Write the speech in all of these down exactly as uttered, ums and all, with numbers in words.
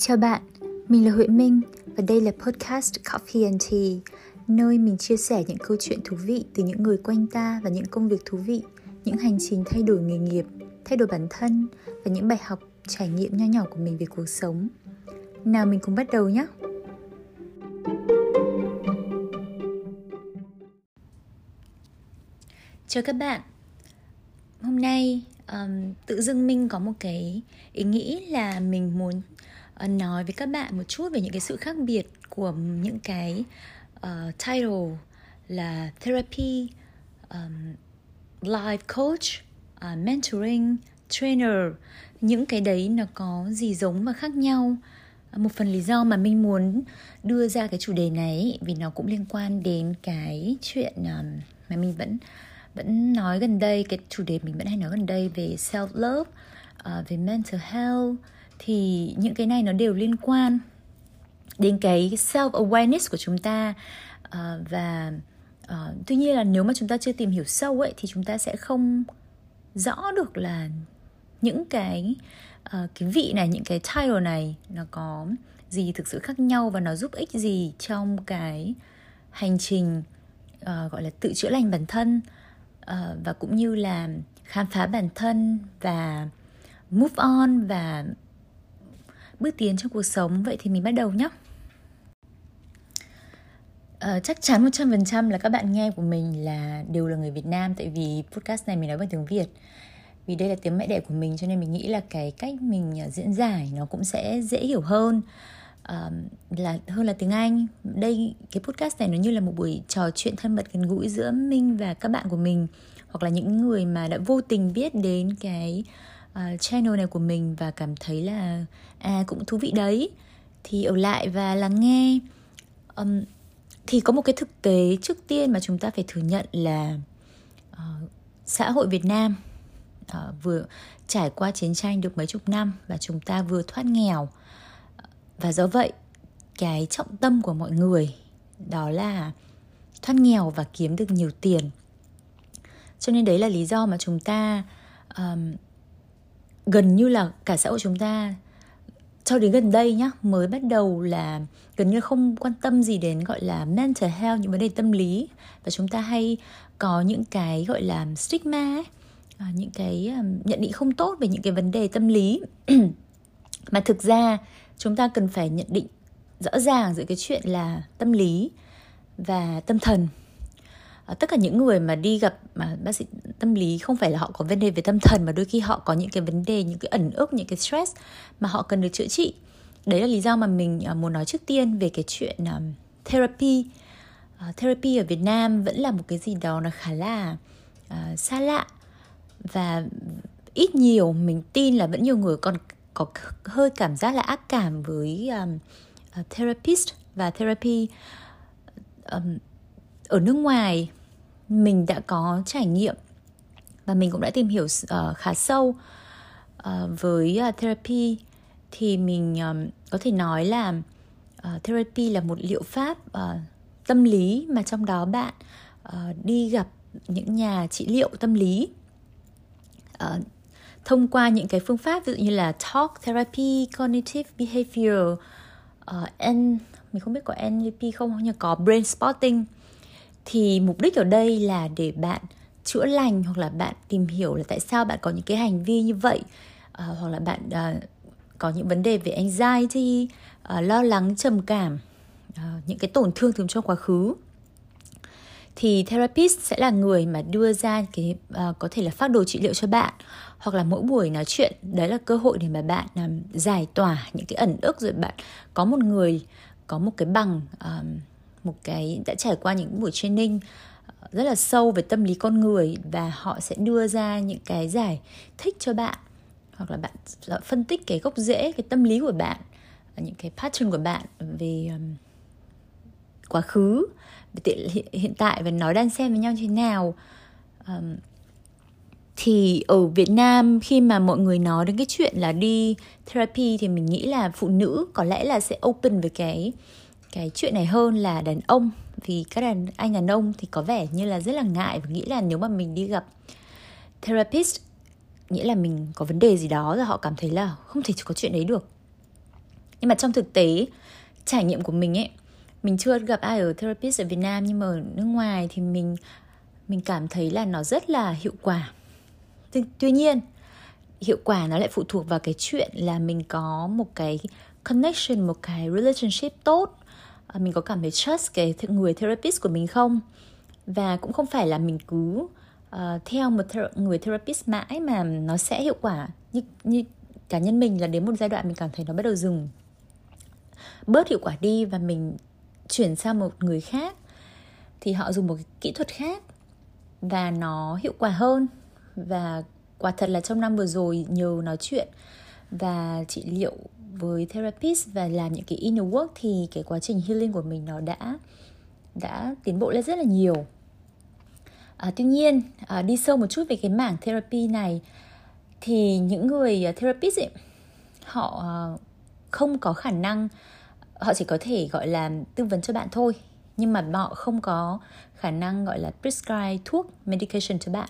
Chào bạn, mình là Huệ Minh và đây là podcast Coffee and Tea, nơi mình chia sẻ những câu chuyện thú vị từ những người quanh ta và những công việc thú vị, những hành trình thay đổi nghề nghiệp, thay đổi bản thân và những bài học, trải nghiệm nho nhỏ của mình về cuộc sống. Nào mình cùng bắt đầu nhé! Chào các bạn, hôm nay um, tự dưng mình có một cái ý nghĩ là mình muốn nói với các bạn một chút về những cái sự khác biệt của những cái uh, title là therapy, um, life coach, uh, mentoring, trainer. Những cái đấy nó có gì giống và khác nhau. Một phần lý do mà mình muốn đưa ra cái chủ đề này vì nó cũng liên quan đến cái chuyện um, mà mình vẫn vẫn nói gần đây, cái chủ đề mình vẫn hay nói gần đây về self love, uh, về mental health. Thì những cái này nó đều liên quan đến cái self-awareness của chúng ta. à, Và à, tuy nhiên là nếu mà chúng ta chưa tìm hiểu sâu ấy, thì chúng ta sẽ không rõ được là những cái, à, cái vị này, những cái title này nó có gì thực sự khác nhau và nó giúp ích gì trong cái hành trình à, gọi là tự chữa lành bản thân, à, và cũng như là khám phá bản thân và move on và bước tiến trong cuộc sống. Vậy thì mình bắt đầu nhé. À, chắc chắn một trăm phần trăm là các bạn nghe của mình là đều là người Việt Nam, tại vì podcast này mình nói bằng tiếng Việt. Vì đây là tiếng mẹ đẻ của mình cho nên mình nghĩ là cái cách mình diễn giải nó cũng sẽ dễ hiểu hơn à, là hơn là tiếng Anh. Đây, cái podcast này nó như là một buổi trò chuyện thân mật gần gũi giữa mình và các bạn của mình, hoặc là những người mà đã vô tình biết đến cái Uh, channel này của mình và cảm thấy là à, cũng thú vị đấy thì ở lại và lắng nghe. um, Thì có một cái thực tế trước tiên mà chúng ta phải thừa nhận là uh, xã hội Việt Nam uh, vừa trải qua chiến tranh được mấy chục năm và chúng ta vừa thoát nghèo. Và do vậy cái trọng tâm của mọi người đó là thoát nghèo và kiếm được nhiều tiền. Cho nên đấy là lý do mà chúng ta um, gần như là cả xã hội chúng ta cho đến gần đây nhá, mới bắt đầu là gần như không quan tâm gì đến gọi là mental health, những vấn đề tâm lý. Và chúng ta hay có những cái gọi là stigma ấy, những cái nhận định không tốt về những cái vấn đề tâm lý. Mà thực ra chúng ta cần phải nhận định rõ ràng giữa cái chuyện là tâm lý và tâm thần. Tất cả những người mà đi gặp mà bác sĩ tâm lý không phải là họ có vấn đề về tâm thần, mà đôi khi họ có những cái vấn đề, những cái ẩn ức, những cái stress mà họ cần được chữa trị. Đấy là lý do mà mình muốn nói trước tiên về cái chuyện um, therapy. uh, Therapy ở Việt Nam vẫn là một cái gì đó nó khá là uh, xa lạ. Và ít nhiều mình tin là vẫn nhiều người còn có hơi cảm giác là ác cảm với um, uh, therapist và therapy. um, Ở nước ngoài mình đã có trải nghiệm và mình cũng đã tìm hiểu uh, khá sâu uh, với uh, therapy. Thì mình um, có thể nói là uh, therapy là một liệu pháp uh, tâm lý mà trong đó bạn uh, đi gặp những nhà trị liệu tâm lý uh, thông qua những cái phương pháp ví dụ như là talk therapy, cognitive behavior, uh, and, mình không biết có en lờ pê không, nhưng có brain spotting. Thì mục đích ở đây là để bạn chữa lành, hoặc là bạn tìm hiểu là tại sao bạn có những cái hành vi như vậy, à, hoặc là bạn à, có những vấn đề về anxiety, à, lo lắng, trầm cảm, à, những cái tổn thương từ trong quá khứ. Thì therapist sẽ là người mà đưa ra cái à, có thể là phác đồ trị liệu cho bạn, hoặc là mỗi buổi nói chuyện đấy là cơ hội để mà bạn à, giải tỏa những cái ẩn ức, rồi bạn có một người có một cái bằng à, một cái đã trải qua những buổi training rất là sâu về tâm lý con người và họ sẽ đưa ra những cái giải thích cho bạn, hoặc là bạn phân tích cái gốc rễ, cái tâm lý của bạn, những cái pattern của bạn về um, quá khứ, về hiện tại và nói đan xen với nhau như thế nào. Um, thì ở Việt Nam khi mà mọi người nói đến cái chuyện là đi therapy thì mình nghĩ là phụ nữ có lẽ là sẽ open với cái Cái chuyện này hơn là đàn ông. Vì các đàn, anh đàn ông thì có vẻ như là rất là ngại và nghĩ là nếu mà mình đi gặp therapist nghĩa là mình có vấn đề gì đó, rồi họ cảm thấy là không thể có chuyện đấy được. Nhưng mà trong thực tế, trải nghiệm của mình ấy, mình chưa gặp ai ở Therapist ở Việt Nam, nhưng mà ở nước ngoài thì mình mình cảm thấy là nó rất là hiệu quả. Tuy nhiên, hiệu quả nó lại phụ thuộc vào cái chuyện là mình có một cái connection, một cái relationship tốt, mình có cảm thấy trust cái người therapist của mình không. Và cũng không phải là mình cứ uh, theo một ther- người therapist mãi mà nó sẽ hiệu quả. Như, như cá nhân mình là đến một giai đoạn mình cảm thấy nó bắt đầu dừng, bớt hiệu quả đi, và mình chuyển sang một người khác thì họ dùng một cái kỹ thuật khác và nó hiệu quả hơn. Và quả thật là trong năm vừa rồi, nhờ nói chuyện và trị liệu với therapist và làm những cái inner work thì cái quá trình healing của mình nó đã đã tiến bộ lên rất là nhiều. À, tuy nhiên, à, đi sâu một chút về cái mảng therapy này thì những người therapist ấy, họ không có khả năng, họ chỉ có thể gọi là tư vấn cho bạn thôi, nhưng mà họ không có khả năng gọi là prescribe thuốc, medication cho bạn.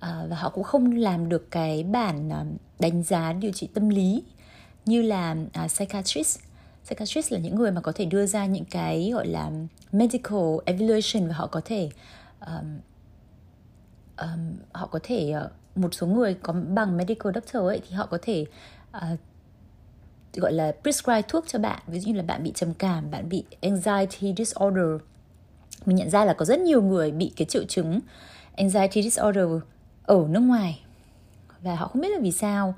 À, và họ cũng không làm được cái bản đánh giá điều trị tâm lý như là uh, Psychiatrist. Psychiatrist là những người mà có thể đưa ra những cái gọi là medical evaluation, và họ có thể um, um, họ có thể uh, một số người có bằng medical doctor ấy thì họ có thể uh, gọi là prescribe thuốc cho bạn. Ví dụ như là bạn bị trầm cảm, bạn bị anxiety disorder. Mình nhận ra là có rất nhiều người bị cái triệu chứng anxiety disorder ở nước ngoài và họ không biết là vì sao.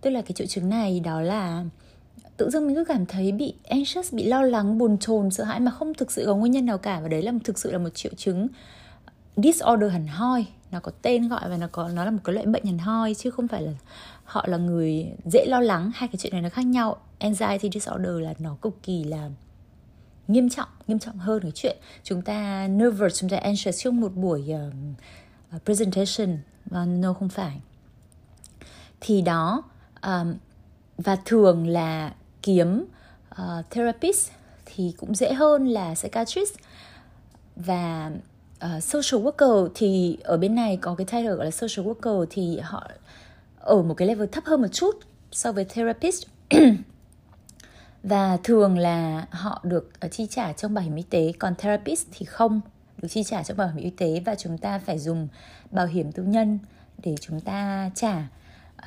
Tức là cái triệu chứng này đó là tự dưng mình cứ cảm thấy bị anxious, bị lo lắng, bồn chồn, sợ hãi mà không thực sự có nguyên nhân nào cả. Và đấy là thực sự là một triệu chứng disorder hẳn hoi. Nó có tên gọi và nó có nó là một cái loại bệnh hẳn hoi, chứ không phải là họ là người dễ lo lắng. Hai cái chuyện này nó khác nhau. Anxiety disorder là nó cực kỳ là nghiêm trọng, nghiêm trọng hơn cái chuyện chúng ta nervous, chúng ta anxious trước một buổi uh, presentation. Uh, no, không phải. Thì đó. Um, và thường là kiếm uh, therapist thì cũng dễ hơn là psychiatrist. Và uh, social worker thì ở bên này có cái title gọi là social worker, thì họ ở một cái level thấp hơn một chút so với therapist. Và thường là họ được uh, chi trả trong bảo hiểm y tế, còn therapist thì không được chi trả trong bảo hiểm y tế, và chúng ta phải dùng bảo hiểm tư nhân để chúng ta trả.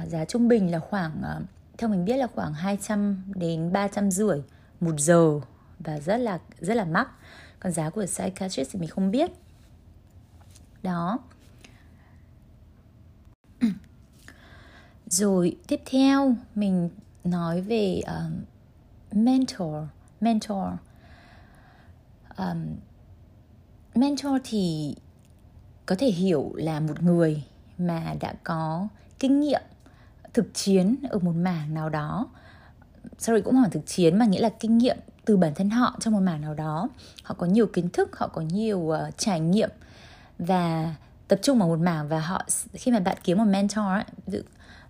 Giá trung bình là khoảng, theo mình biết là khoảng hai trăm đến ba trăm rưỡi một giờ, và rất là rất là mắc. Còn giá của psychiatrist thì mình không biết. Đó. Rồi tiếp theo mình nói về um, mentor, mentor. Um, mentor thì có thể hiểu là một người mà đã có kinh nghiệm thực chiến ở một mảng nào đó. Sorry, cũng hỏi thực chiến mà nghĩa là kinh nghiệm từ bản thân họ trong một mảng nào đó. Họ có nhiều kiến thức, họ có nhiều uh, trải nghiệm và tập trung vào một mảng. Và họ, khi mà bạn kiếm một mentor ấy,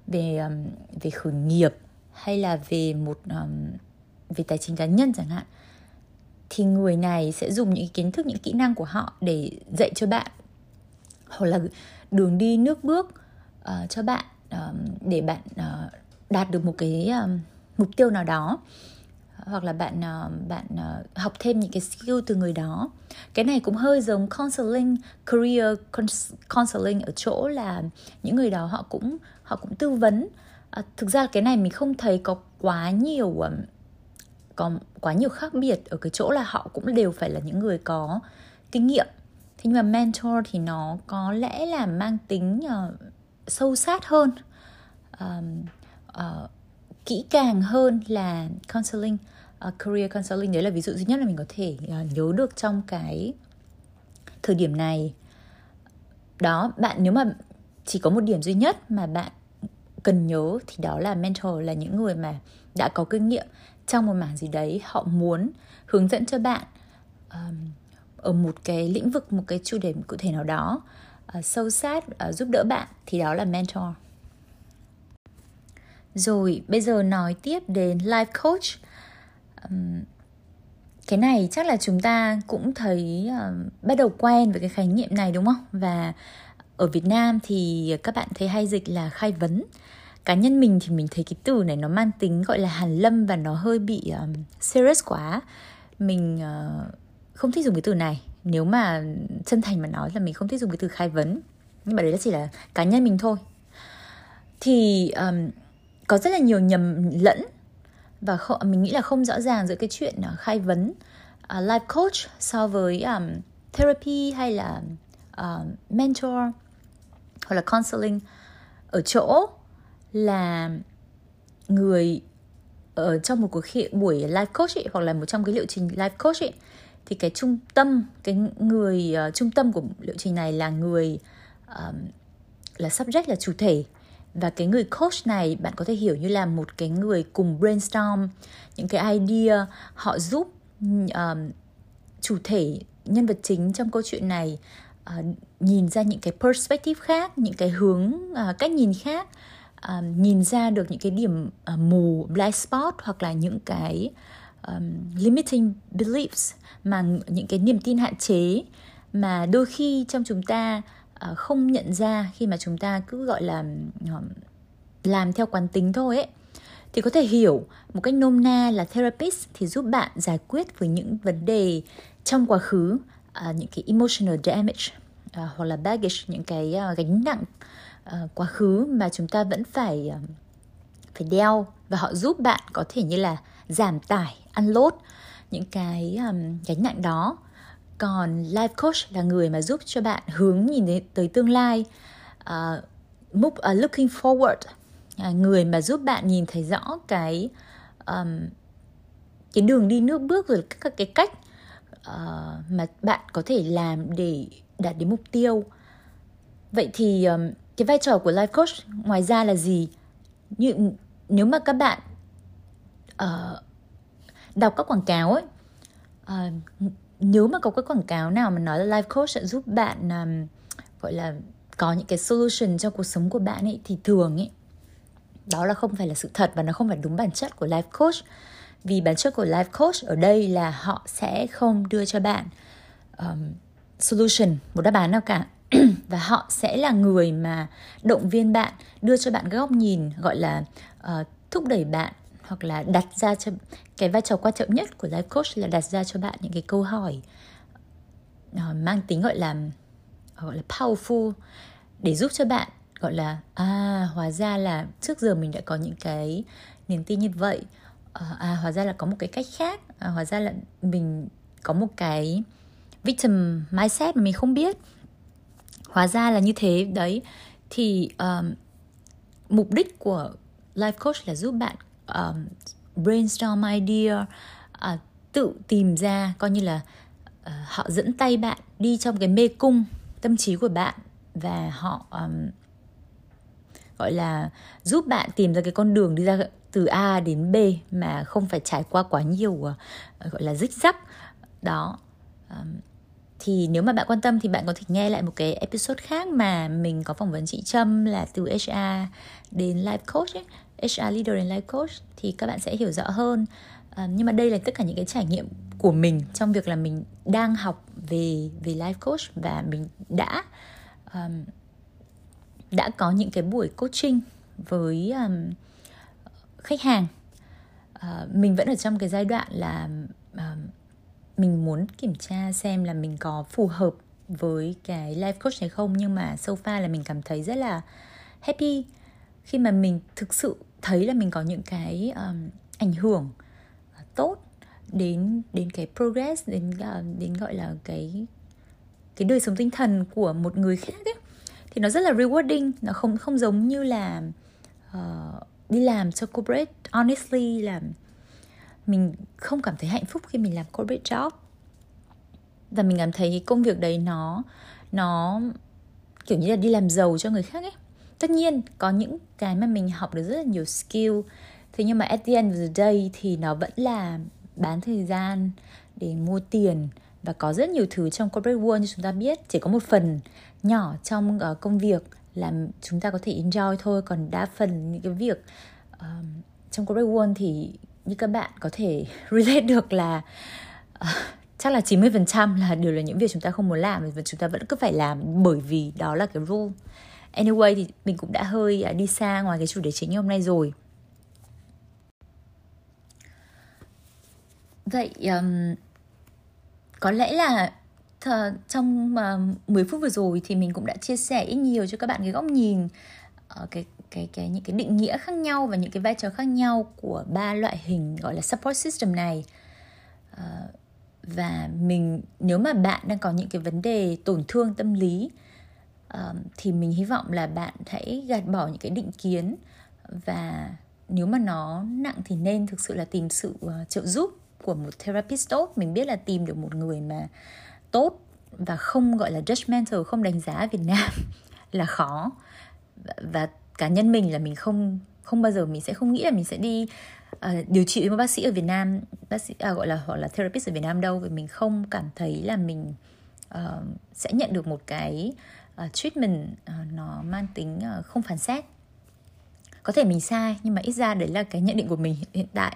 về um, về khởi nghiệp hay là về một um, về tài chính cá nhân chẳng hạn, thì người này sẽ dùng những kiến thức, những kỹ năng của họ để dạy cho bạn, hoặc là đường đi nước bước uh, cho bạn, để bạn đạt được một cái mục tiêu nào đó, hoặc là bạn bạn học thêm những cái skill từ người đó. Cái này cũng hơi giống counseling, career counseling ở chỗ là những người đó họ cũng họ cũng tư vấn. À, thực ra cái này mình không thấy có quá nhiều có quá nhiều khác biệt ở cái chỗ là họ cũng đều phải là những người có kinh nghiệm. Thế nhưng mà mentor thì nó có lẽ là mang tính sâu sát hơn, um, uh, kỹ càng hơn là counseling, uh, career counseling. Đấy là ví dụ duy nhất là mình có thể uh, nhớ được trong cái thời điểm này. Đó, bạn nếu mà chỉ có một điểm duy nhất mà bạn cần nhớ thì đó là mentor là những người mà đã có kinh nghiệm trong một mảng gì đấy. Họ muốn hướng dẫn cho bạn um, ở một cái lĩnh vực, một cái chủ đề cụ thể nào đó, Uh, sâu sát, uh, giúp đỡ bạn, thì đó là mentor. Rồi bây giờ nói tiếp đến life coach. um, Cái này chắc là chúng ta cũng thấy uh, bắt đầu quen với cái khái niệm này đúng không? Và ở Việt Nam thì các bạn thấy hay dịch là khai vấn. cá nhân mình thì mình thấy cái từ này nó mang tính gọi là hàn lâm và nó hơi bị um, serious quá. Mình uh, không thích dùng cái từ này. Nếu mà chân thành mà nói là mình không thích dùng cái từ khai vấn. Nhưng mà đấy là chỉ là cá nhân mình thôi. Thì um, có rất là nhiều nhầm lẫn. Và không, mình nghĩ là không rõ ràng giữa cái chuyện khai vấn uh, life coach so với um, therapy hay là uh, mentor hoặc là counseling. Ở chỗ là người ở trong một cuộc khi, buổi life coach ấy, hoặc là một trong cái liệu trình life coach ấy, thì cái trung tâm, cái người uh, trung tâm của liệu trình này là người uh, là subject, là chủ thể. Và cái người coach này bạn có thể hiểu như là một cái người cùng brainstorm những cái idea, họ giúp uh, chủ thể, nhân vật chính trong câu chuyện này uh, nhìn ra những cái perspective khác, những cái hướng, uh, cách nhìn khác. Uh, nhìn ra được những cái điểm uh, mù, blind spot, hoặc là những cái um, limiting beliefs, mà những cái niềm tin hạn chế mà đôi khi trong chúng ta uh, không nhận ra, khi mà chúng ta cứ gọi là uh, làm theo quán tính thôi ấy. Thì có thể hiểu một cách nôm na là therapist thì giúp bạn giải quyết với những vấn đề trong quá khứ, uh, những cái emotional damage uh, hoặc là baggage, những cái uh, gánh nặng Uh, quá khứ mà chúng ta vẫn phải uh, phải đeo, và họ giúp bạn có thể như là giảm tải, unload những cái um, gánh nặng đó. Còn life coach là người mà giúp cho bạn hướng nhìn đến, tới tương lai, uh, move, uh, looking forward, uh, người mà giúp bạn nhìn thấy rõ cái um, cái đường đi nước bước, rồi các, các cái cách uh, mà bạn có thể làm để đạt đến mục tiêu. Vậy thì um, cái vai trò của life coach ngoài ra là gì? Như, nếu mà các bạn uh, đọc các quảng cáo ấy, uh, nếu mà có cái quảng cáo nào mà nói là life coach sẽ giúp bạn um, gọi là có những cái solution cho cuộc sống của bạn ấy, thì thường ấy, đó là không phải là sự thật và nó không phải đúng bản chất của life coach. Vì bản chất của life coach ở đây là họ sẽ không đưa cho bạn um, solution, một đáp án nào cả. Và họ sẽ là người mà động viên bạn, đưa cho bạn cái góc nhìn, gọi là uh, thúc đẩy bạn, hoặc là đặt ra cho, cái vai trò quan trọng nhất của life coach là đặt ra cho bạn những cái câu hỏi uh, mang tính gọi là gọi là powerful, để giúp cho bạn gọi là à, hóa ra là trước giờ mình đã có những cái niềm tin như vậy, uh, à, hóa ra là có một cái cách khác, à, hóa ra là mình có một cái victim mindset mà mình không biết. Hóa ra là như thế đấy. Thì um, mục đích của life coach là giúp bạn um, brainstorm idea, uh, tự tìm ra, coi như là uh, họ dẫn tay bạn đi trong cái mê cung tâm trí của bạn, và họ um, gọi là giúp bạn tìm ra cái con đường đi ra từ A đến B mà không phải trải qua quá nhiều uh, gọi là rích rắc đó. Um, Thì nếu mà bạn quan tâm thì bạn có thể nghe lại một cái episode khác mà mình có phỏng vấn chị Trâm là từ hát rờ đến Life Coach ấy, hát rờ Leader đến Life Coach, thì các bạn sẽ hiểu rõ hơn. À, nhưng mà đây là tất cả những cái trải nghiệm của mình trong việc là mình đang học về, về Life Coach, và mình đã um, đã có những cái buổi coaching với um, khách hàng. À, mình vẫn ở trong cái giai đoạn là um, mình muốn kiểm tra xem là mình có phù hợp với cái life coach này không. Nhưng mà so far là mình cảm thấy rất là happy khi mà mình thực sự thấy là mình có những cái um, ảnh hưởng tốt đến, đến cái progress, đến, uh, đến gọi là cái, cái đời sống tinh thần của một người khác ấy. Thì nó rất là rewarding. Nó không, không giống như là uh, đi làm cho corporate. Honestly là mình không cảm thấy hạnh phúc khi mình làm corporate job. Và mình cảm thấy công việc đấy nó nó kiểu như là đi làm giàu cho người khác ấy. Tất nhiên có những cái mà mình học được rất là nhiều skill. Thế nhưng mà at the end of the day thì nó vẫn là bán thời gian để mua tiền. Và có rất nhiều thứ trong corporate world như chúng ta biết, chỉ có một phần nhỏ trong công việc là chúng ta có thể enjoy thôi. Còn đa phần những cái việc uh, trong corporate world thì như các bạn có thể relate được là uh, chắc là chín mươi phần trăm là đều là những việc chúng ta không muốn làm, và chúng ta vẫn cứ phải làm bởi vì đó là cái rule Anyway thì mình cũng đã hơi đi xa ngoài cái chủ đề chính hôm nay rồi. Vậy um, có lẽ là th- trong uh, mười phút vừa rồi thì mình cũng đã chia sẻ ít nhiều cho các bạn cái góc nhìn, uh, cái, cái, cái, những cái định nghĩa khác nhau và những cái vai trò khác nhau của ba loại hình gọi là support system này. Uh, và mình, nếu mà bạn đang có những cái vấn đề tổn thương tâm lý, uh, thì mình hy vọng là bạn hãy gạt bỏ những cái định kiến, và nếu mà nó nặng thì nên thực sự là tìm sự uh, trợ giúp của một therapist tốt. Mình biết là tìm được một người mà tốt và không gọi là judgmental, không đánh giá ở Việt Nam là khó. Và cá nhân mình là mình không không bao giờ mình sẽ không nghĩ là mình sẽ đi uh, điều trị với một bác sĩ ở Việt Nam, bác sĩ à, gọi là gọi là therapist ở Việt Nam đâu, vì mình không cảm thấy là mình uh, sẽ nhận được một cái uh, treatment uh, nó mang tính uh, không phán xét. Có thể mình sai nhưng mà ít ra đấy là cái nhận định của mình hiện tại.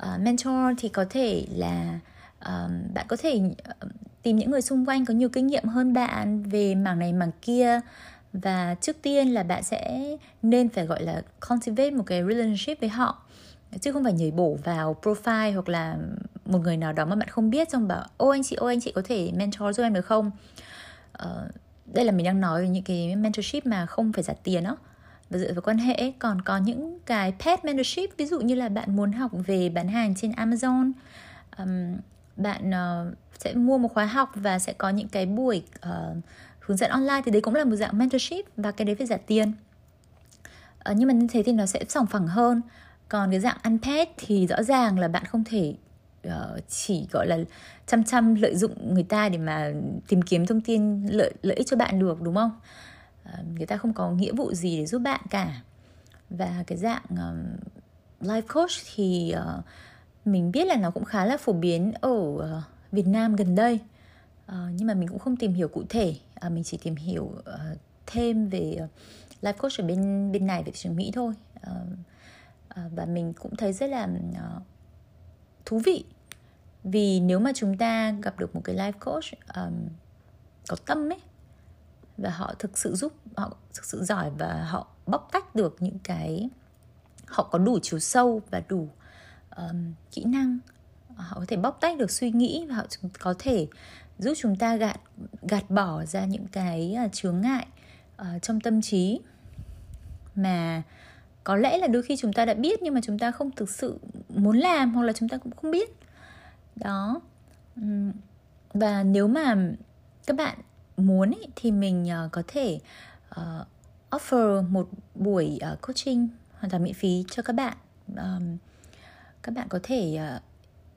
Uh, mentor thì có thể là uh, bạn có thể tìm những người xung quanh có nhiều kinh nghiệm hơn bạn về mảng này mảng kia, và trước tiên là bạn sẽ nên phải gọi là cultivate một cái relationship với họ, chứ không phải nhảy bổ vào profile hoặc là một người nào đó mà bạn không biết xong bảo ô anh chị ô anh chị có thể mentor giúp em được không. Uh, đây là mình đang nói về những cái mentorship mà không phải trả tiền đó, và dựa vào quan hệ. Còn có những cái paid mentorship, ví dụ như là bạn muốn học về bán hàng trên Amazon, um, bạn uh, sẽ mua một khóa học và sẽ có những cái buổi uh, hướng dẫn online, thì đấy cũng là một dạng mentorship và cái đấy phải trả tiền. Uh, nhưng mà như thế thì nó sẽ sòng phẳng hơn. Còn cái dạng unpaid thì rõ ràng là bạn không thể uh, chỉ gọi là chăm chăm lợi dụng người ta để mà tìm kiếm thông tin lợi, lợi ích cho bạn được, đúng không? Người ta không có nghĩa vụ gì để giúp bạn cả. Và cái dạng um, life coach thì uh, mình biết là nó cũng khá là phổ biến ở uh, Việt Nam gần đây, uh, nhưng mà mình cũng không tìm hiểu cụ thể. uh, Mình chỉ tìm hiểu uh, thêm về uh, life coach ở bên, bên này, về trường Mỹ thôi. uh, uh, Và mình cũng thấy rất là uh, thú vị. Vì nếu mà chúng ta gặp được một cái life coach um, có tâm ấy, và họ thực sự giúp, họ thực sự giỏi, và họ bóc tách được những cái, họ có đủ chiều sâu và đủ um, kỹ năng, họ có thể bóc tách được suy nghĩ, và họ có thể giúp chúng ta gạt, gạt bỏ ra những cái uh, chướng ngại uh, trong tâm trí mà có lẽ là đôi khi chúng ta đã biết nhưng mà chúng ta không thực sự muốn làm, hoặc là chúng ta cũng không biết. Đó. um, Và nếu mà các bạn muốn ấy, thì mình uh, có thể uh, offer một buổi uh, coaching hoàn toàn miễn phí cho các bạn. Um, các bạn có thể uh,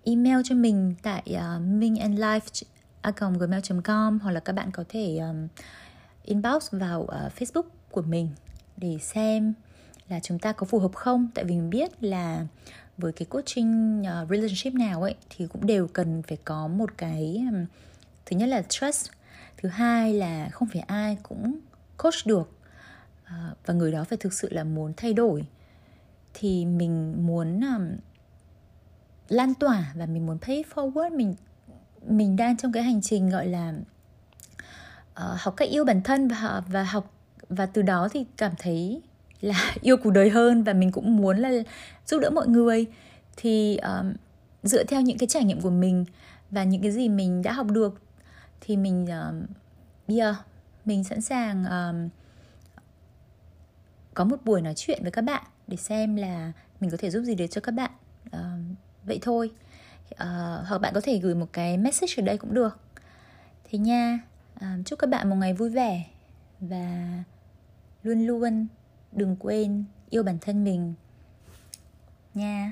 email cho mình tại uh, minhandlife chấm com, hoặc là các bạn có thể um, inbox vào uh, Facebook của mình để xem là chúng ta có phù hợp không. Tại vì mình biết là với cái coaching uh, relationship nào ấy thì cũng đều cần phải có một cái um, thứ nhất là trust. Thứ hai là không phải ai cũng coach được, và người đó phải thực sự là muốn thay đổi. Thì mình muốn um, lan tỏa và mình muốn pay forward. Mình, mình đang trong cái hành trình gọi là uh, học cách yêu bản thân, và, và, học, và từ đó thì cảm thấy là yêu cuộc đời hơn. Và mình cũng muốn là giúp đỡ mọi người. Thì um, dựa theo những cái trải nghiệm của mình và những cái gì mình đã học được, thì mình bây uh, giờ yeah, mình sẵn sàng um, có một buổi nói chuyện với các bạn để xem là mình có thể giúp gì để cho các bạn. Uh, vậy thôi. Uh, hoặc bạn có thể gửi một cái message ở đây cũng được. Thế nha. Uh, chúc các bạn một ngày vui vẻ, và luôn luôn đừng quên yêu bản thân mình nha.